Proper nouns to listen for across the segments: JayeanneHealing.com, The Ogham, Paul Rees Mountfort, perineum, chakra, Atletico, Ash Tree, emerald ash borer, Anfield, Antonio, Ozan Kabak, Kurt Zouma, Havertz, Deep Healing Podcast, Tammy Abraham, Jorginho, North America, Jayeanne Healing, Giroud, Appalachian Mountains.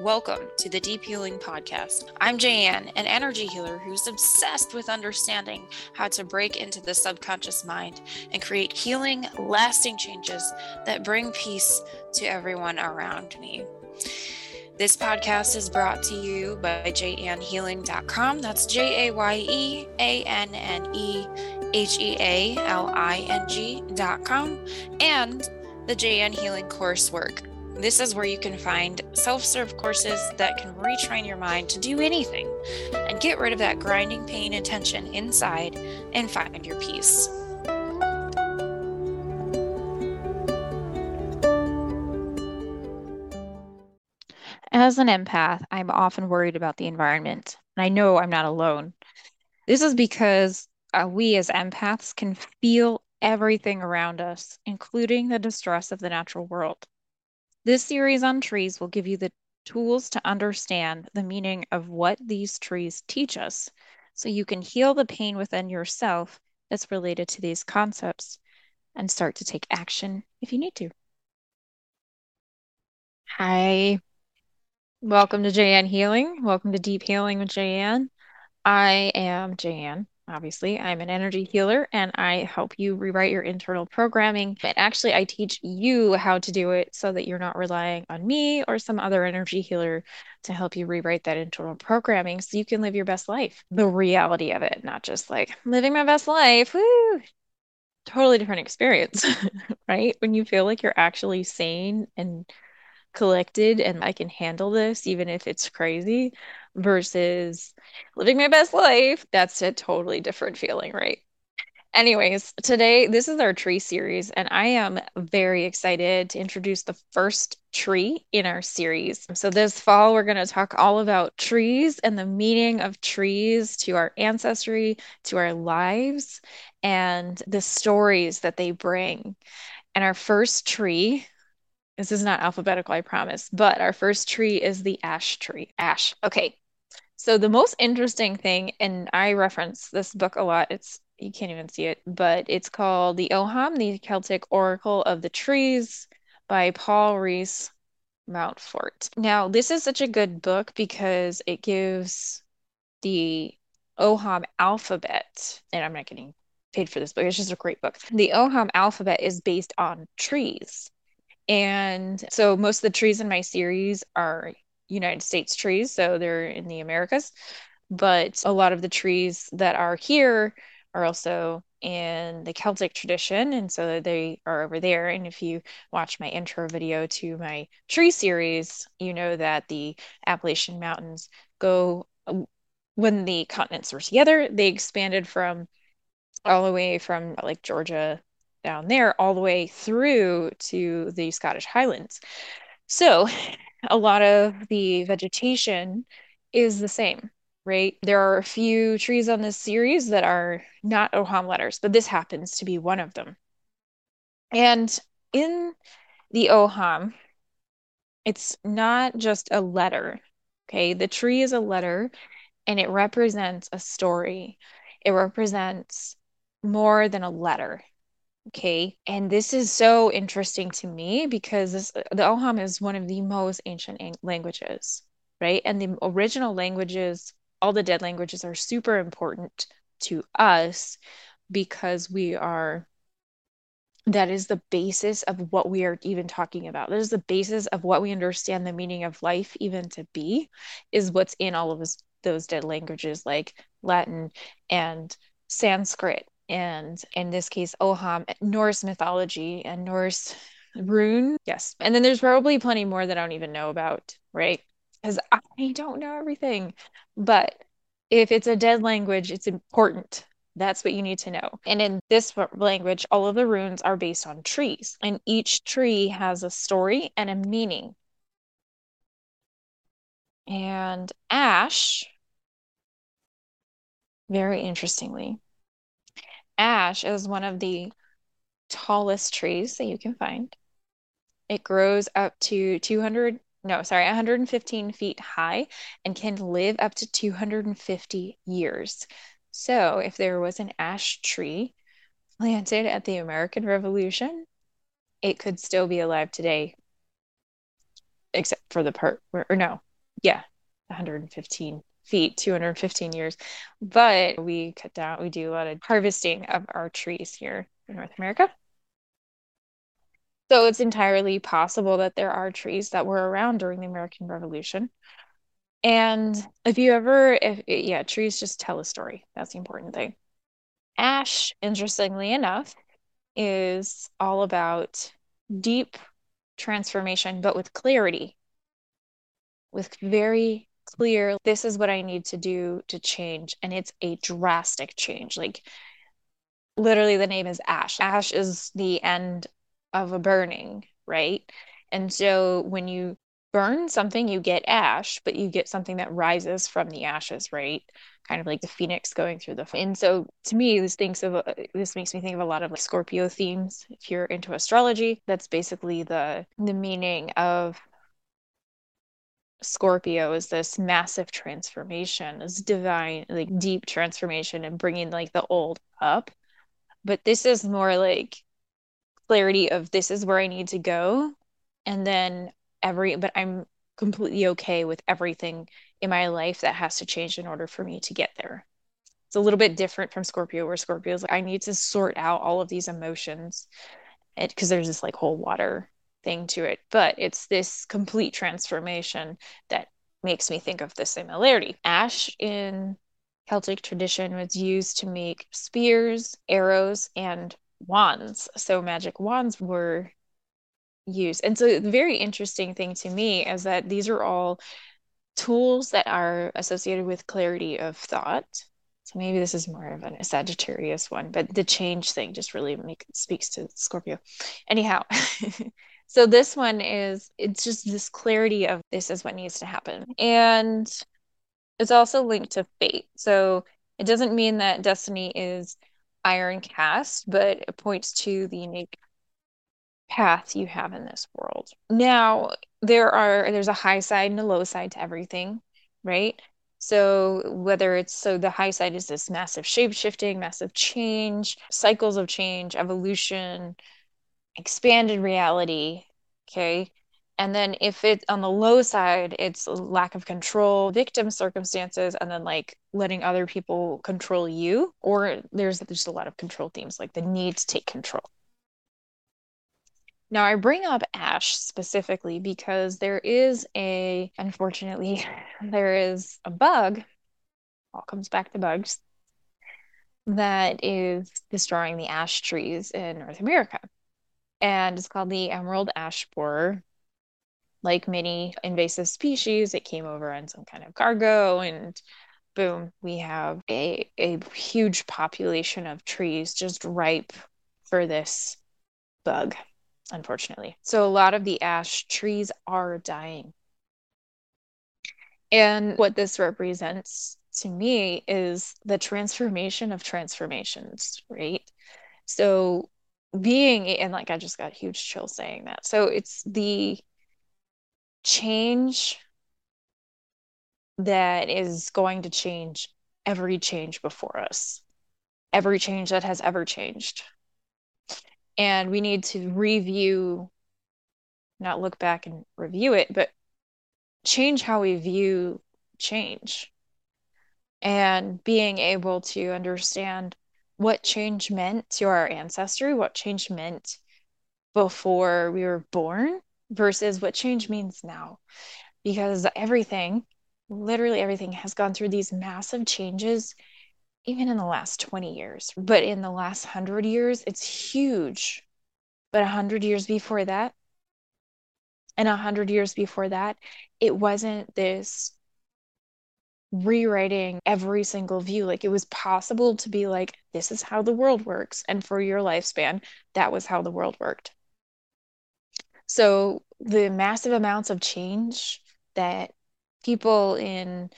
Welcome to the Deep Healing Podcast. I'm Jayeanne, an energy healer who's obsessed with understanding how to break into the subconscious mind and create healing, lasting changes that bring peace to everyone around me. This podcast is brought to you by JayeanneHealing.com. That's JayeanneHealing.com, and the Jayeanne Healing coursework. This is where you can find self-serve courses that can retrain your mind to do anything and get rid of that grinding pain and tension inside and find your peace. As an empath, I'm often worried about the environment, and I know I'm not alone. This is because we as empaths can feel everything around us, including the distress of the natural world. This series on trees will give you the tools to understand the meaning of what these trees teach us, so you can heal the pain within yourself that's related to these concepts and start to take action if you need to. Hi, welcome to Jayeanne Healing. Welcome to Deep Healing with Jayeanne. I am Jayeanne. Obviously, I'm an energy healer, and I help you rewrite your internal programming. But actually, I teach you how to do it so that you're not relying on me or some other energy healer to help you rewrite that internal programming so you can live your best life. The reality of it, not just like living my best life. Woo! Totally different experience, right? When you feel like you're actually sane and collected and I can handle this, even if it's crazy, versus living my best life. That's a totally different feeling, right? Anyways, today, this is our tree series, and I am very excited to introduce the first tree in our series. So this fall, we're going to talk all about trees and the meaning of trees to our ancestry, to our lives, and the stories that they bring. And our first tree, this is not alphabetical, I promise, but our first tree is the ash tree. Ash. Okay. So the most interesting thing, and I reference this book a lot, you can't even see it, but it's called The Ogham, the Celtic Oracle of the Trees by Paul Rees Mountfort. Now, this is such a good book because it gives the Ogham alphabet, and I'm not getting paid for this book. It's just a great book. The Ogham alphabet is based on trees. And so most of the trees in my series are United States trees, so they're in the Americas. But a lot of the trees that are here are also in the Celtic tradition, and so they are over there. And if you watch my intro video to my tree series, you know that the Appalachian Mountains go, when the continents were together, they expanded from all the way from like Georgia down there all the way through to the Scottish Highlands. So a lot of the vegetation is the same, right? There are a few trees on this series that are not Ogham letters, but this happens to be one of them. And in the Ogham, it's not just a letter, okay? The tree is a letter, and it represents a story. It represents more than a letter. Okay, and this is so interesting to me because the Ogham is one of the most ancient languages, right? And the original languages, all the dead languages, are super important to us because that is the basis of what we are even talking about. That is the basis of what we understand the meaning of life even to be, is what's in all of those dead languages like Latin and Sanskrit. And in this case, Ogham, Norse mythology and Norse rune. Yes. And then there's probably plenty more that I don't even know about, right? Because I don't know everything. But if it's a dead language, it's important. That's what you need to know. And in this language, all of the runes are based on trees. And each tree has a story and a meaning. And ash, very interestingly, ash is one of the tallest trees that you can find. It grows up to 115 feet high and can live up to 250 years. So if there was an ash tree planted at the American Revolution, it could still be alive today, except for the part where, or no, Yeah. 115 feet, 215 years. But we cut down, we do a lot of harvesting of our trees here in North America. So it's entirely possible that there are trees that were around during the American Revolution. And trees just tell a story. That's the important thing. Ash, interestingly enough, is all about deep transformation, but with clarity, with very clear, this is what I need to do to change. And it's a drastic change. Like literally the name is Ash. Ash is the end of a burning, right? And so when you burn something, you get ash, but you get something that rises from the ashes, right? Kind of like the phoenix going through the fire. And so to me, this makes me think of a lot of like Scorpio themes. If you're into astrology, that's basically the meaning of Scorpio is this massive transformation, this divine, like deep transformation and bringing like the old up. But this is more like clarity of this is where I need to go. And then but I'm completely okay with everything in my life that has to change in order for me to get there. It's a little bit different from Scorpio, where Scorpio is like, I need to sort out all of these emotions because there's this like whole water thing to it. But it's this complete transformation that makes me think of the similarity. Ash in Celtic tradition was used to make spears, arrows, and wands. So magic wands were use. And so the very interesting thing to me is that these are all tools that are associated with clarity of thought. So maybe this is more of a Sagittarius one, but the change thing just really speaks to Scorpio. Anyhow, so this one it's just this clarity of this is what needs to happen. And it's also linked to fate. So it doesn't mean that destiny is iron cast, but it points to the unique path you have in this world. Now, there's a high side and a low side to everything, right? So the high side is this massive shape-shifting, massive change, cycles of change, evolution, expanded reality, okay? And then if it's on the low side, it's lack of control, victim circumstances, and then like letting other people control you, or there's a lot of control themes, like the need to take control. Now, I bring up ash specifically because unfortunately, there is a bug, all comes back to bugs, that is destroying the ash trees in North America. And it's called the emerald ash borer. Like many invasive species, it came over on some kind of cargo and boom, we have a huge population of trees just ripe for this bug. Unfortunately. So a lot of the ash trees are dying. And what this represents to me is the transformation of transformations, right? So I just got huge chills saying that. So it's the change that is going to change every change before us, every change that has ever changed. And we need to review, not look back and review it, but change how we view change. And being able to understand what change meant to our ancestry, what change meant before we were born versus what change means now. Because everything, literally everything, has gone through these massive changes even in the last 20 years. But in the last 100 years, it's huge. But 100 years before that, and 100 years before that, it wasn't this rewriting every single view. Like, it was possible to be like, this is how the world works. And for your lifespan, that was how the world worked. So the massive amounts of change that people in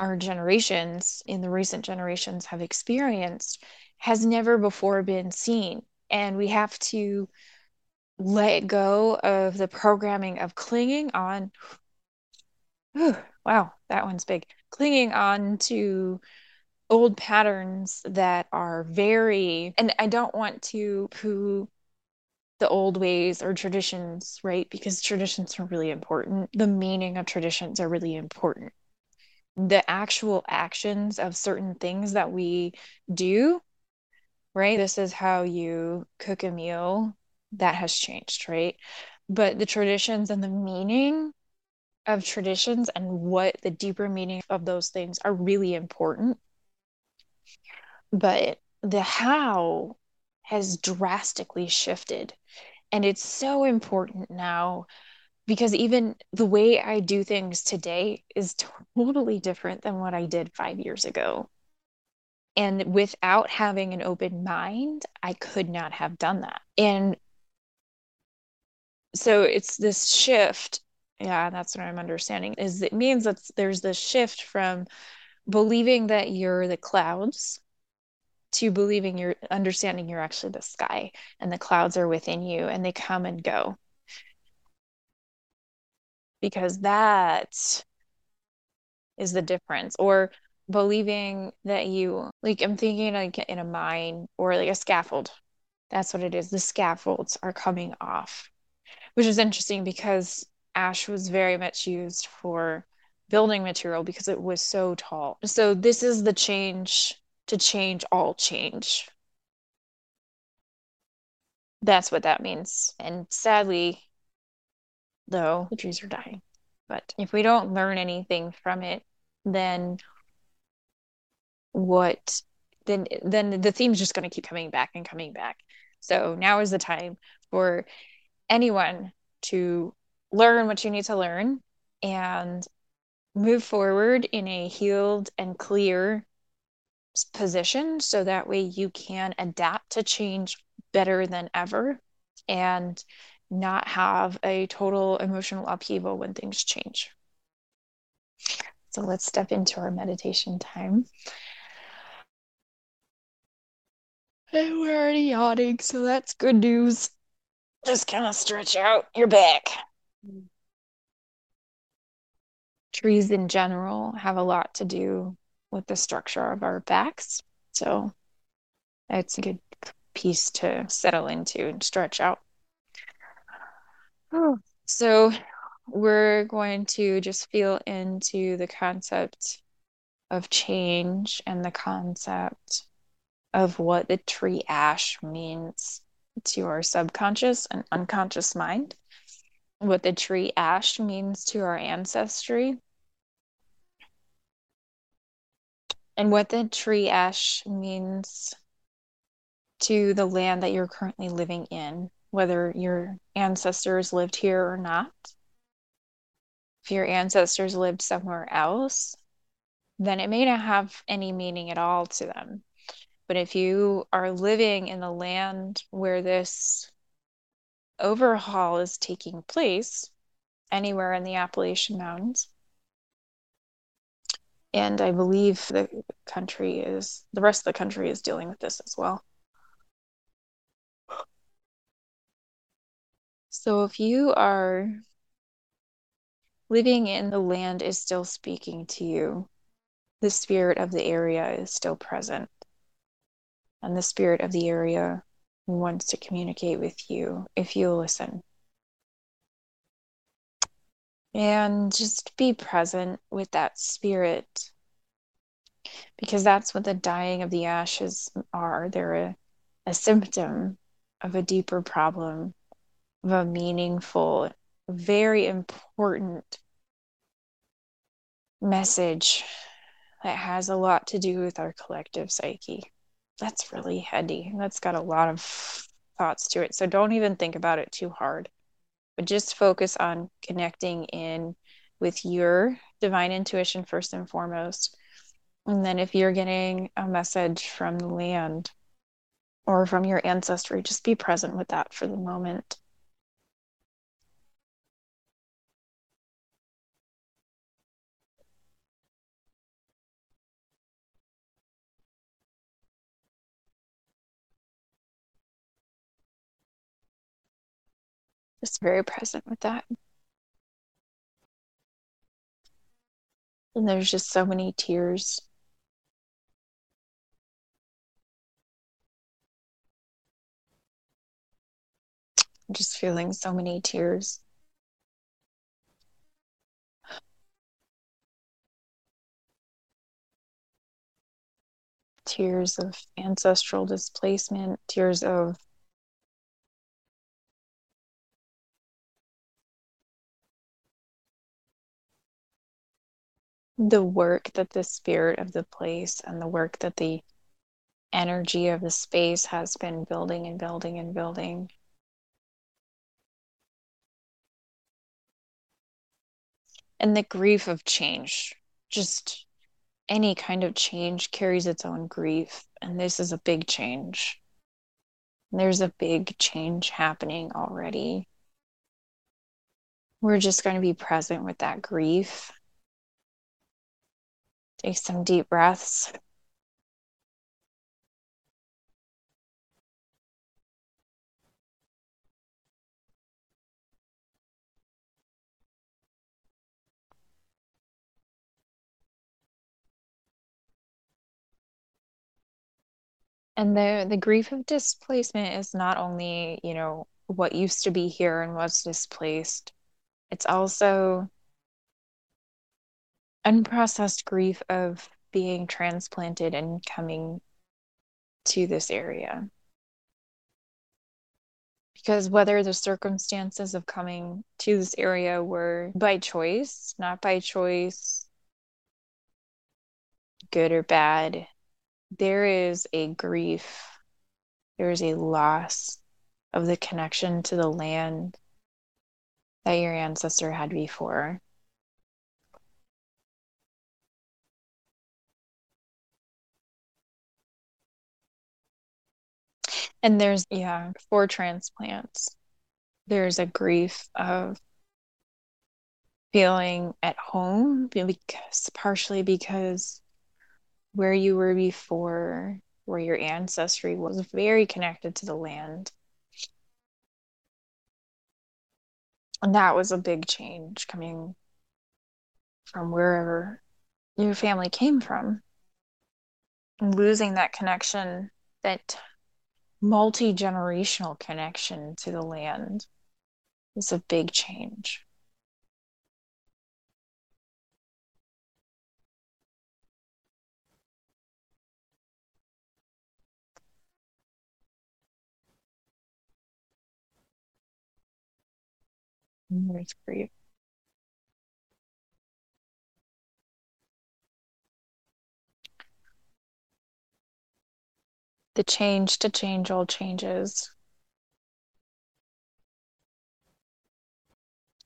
our generations, in the recent generations, have experienced has never before been seen. And we have to let go of the programming of clinging on. Whew, wow, that one's big. Clinging on to old patterns that are and I don't want to poo the old ways or traditions, right? Because traditions are really important. The meaning of traditions are really important. The actual actions of certain things that we do, right? This is how you cook a meal. That has changed, right? But the traditions and the meaning of traditions and what the deeper meaning of those things are really important. But the how has drastically shifted. And it's so important now because even the way I do things today is totally different than what I did 5 years ago. And without having an open mind, I could not have done that. And so it's this shift. Yeah, that's what I'm understanding is it means that there's this shift from believing that you're the clouds to believing you're understanding you're actually the sky and the clouds are within you and they come and go. Because that is the difference. Or believing that you, like, I'm thinking like in a mine or like a scaffold. That's what it is. The scaffolds are coming off, which is interesting because ash was very much used for building material because it was so tall. So this is the change to change all change. That's what that means. And sadly, though, the trees are dying. But if we don't learn anything from it, then the theme's just going to keep coming back and coming back. So now is the time for anyone to learn what you need to learn and move forward in a healed and clear position so that way you can adapt to change better than ever and not have a total emotional upheaval when things change. So let's step into our meditation time. And we're already yawning, so that's good news. Just kind of stretch out your back. Trees in general have a lot to do with the structure of our backs. So it's a good piece to settle into and stretch out. Oh. So we're going to just feel into the concept of change and the concept of what the tree ash means to our subconscious and unconscious mind, what the tree ash means to our ancestry, and what the tree ash means to the land that you're currently living in, whether your ancestors lived here or not. If your ancestors lived somewhere else, then it may not have any meaning at all to them. But if you are living in the land where this overhaul is taking place, anywhere in the Appalachian Mountains, and I believe the rest of the country is dealing with this as well. So if you are living in the land is still speaking to you, the spirit of the area is still present. And the spirit of the area wants to communicate with you if you listen. And just be present with that spirit. Because that's what the dying of the ashes are. They're a symptom of a deeper problem, of a meaningful, very important message that has a lot to do with our collective psyche. That's really heady. That's got a lot of thoughts to it. So don't even think about it too hard. But just focus on connecting in with your divine intuition first and foremost. And then if you're getting a message from the land or from your ancestry, just be present with that for the moment. Just very present with that. And there's just so many tears. I'm just feeling so many tears. Tears of ancestral displacement, tears of the work that the spirit of the place and the work that the energy of the space has been building and building and building. And the grief of change, just any kind of change carries its own grief. And this is a big change. There's a big change happening already. We're just going to be present with that grief. Take some deep breaths. And the grief of displacement is not only, you know, what used to be here and was displaced. It's also unprocessed grief of being transplanted and coming to this area. Because whether the circumstances of coming to this area were by choice, not by choice, good or bad, there is a grief, there is a loss of the connection to the land that your ancestor had before. And there's, for transplants, there's a grief of feeling at home, partially because where you were before, where your ancestry was very connected to the land. And that was a big change coming from wherever your family came from. And losing that connection, that multi-generational connection to the land, is a big change. There's grief. The change to change all changes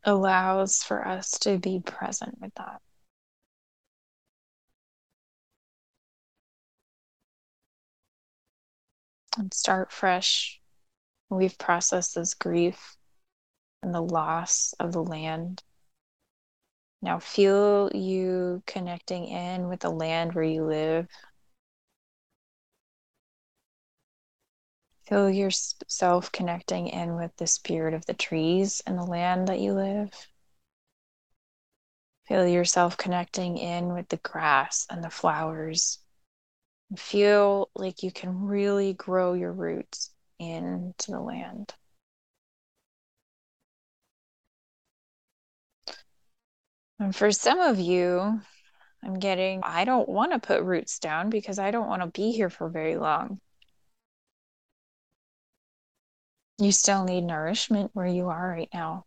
allows for us to be present with that. And start fresh. We've processed this grief and the loss of the land. Now feel you connecting in with the land where you live. Feel yourself connecting in with the spirit of the trees and the land that you live. Feel yourself connecting in with the grass and the flowers. Feel like you can really grow your roots into the land. And for some of you, I don't want to put roots down because I don't want to be here for very long. You still need nourishment where you are right now.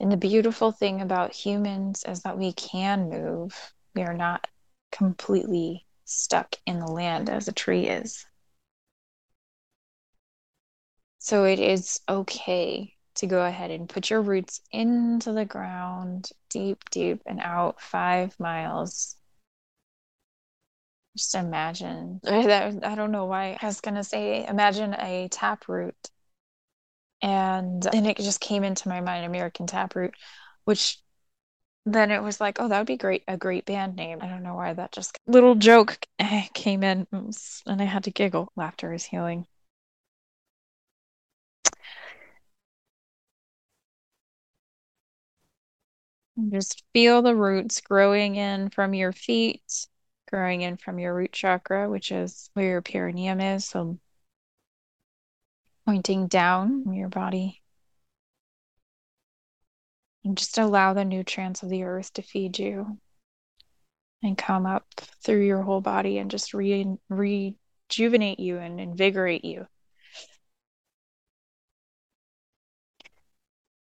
And the beautiful thing about humans is that we can move. We are not completely stuck in the land as a tree is. So it is okay to go ahead and put your roots into the ground, deep, deep, and out 5 miles. Just imagine, I don't know why I was going to say, imagine a taproot. And then it just came into my mind, American Taproot, which then it was like, oh, that would be great, a great band name. I don't know why that just little joke came in and I had to giggle. Laughter is healing. Just feel the roots growing in from your feet, growing in from your root chakra, which is where your perineum is. So pointing down from your body. And just allow the nutrients of the earth to feed you and come up through your whole body and just rejuvenate you and invigorate you.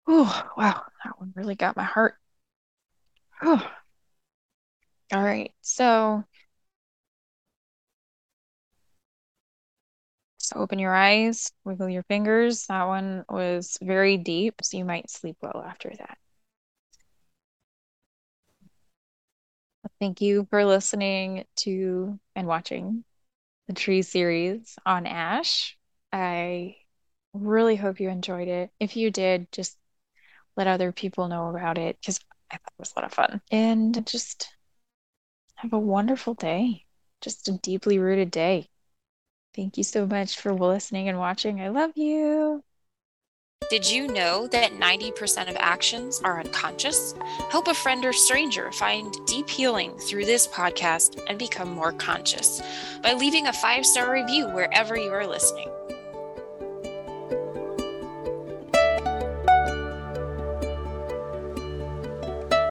Oh, wow. That one really got my heart. Oh. All right. So open your eyes, wiggle your fingers. That one was very deep, so you might sleep well after that. Thank you for listening to and watching the Tree series on Ash. I really hope you enjoyed it. If you did, just let other people know about it, because I thought it was a lot of fun. And just have a wonderful day. Just a deeply rooted day. Thank you so much for listening and watching. I love you. Did you know that 90% of actions are unconscious? Help a friend or stranger find deep healing through this podcast and become more conscious by leaving a 5-star review wherever you are listening.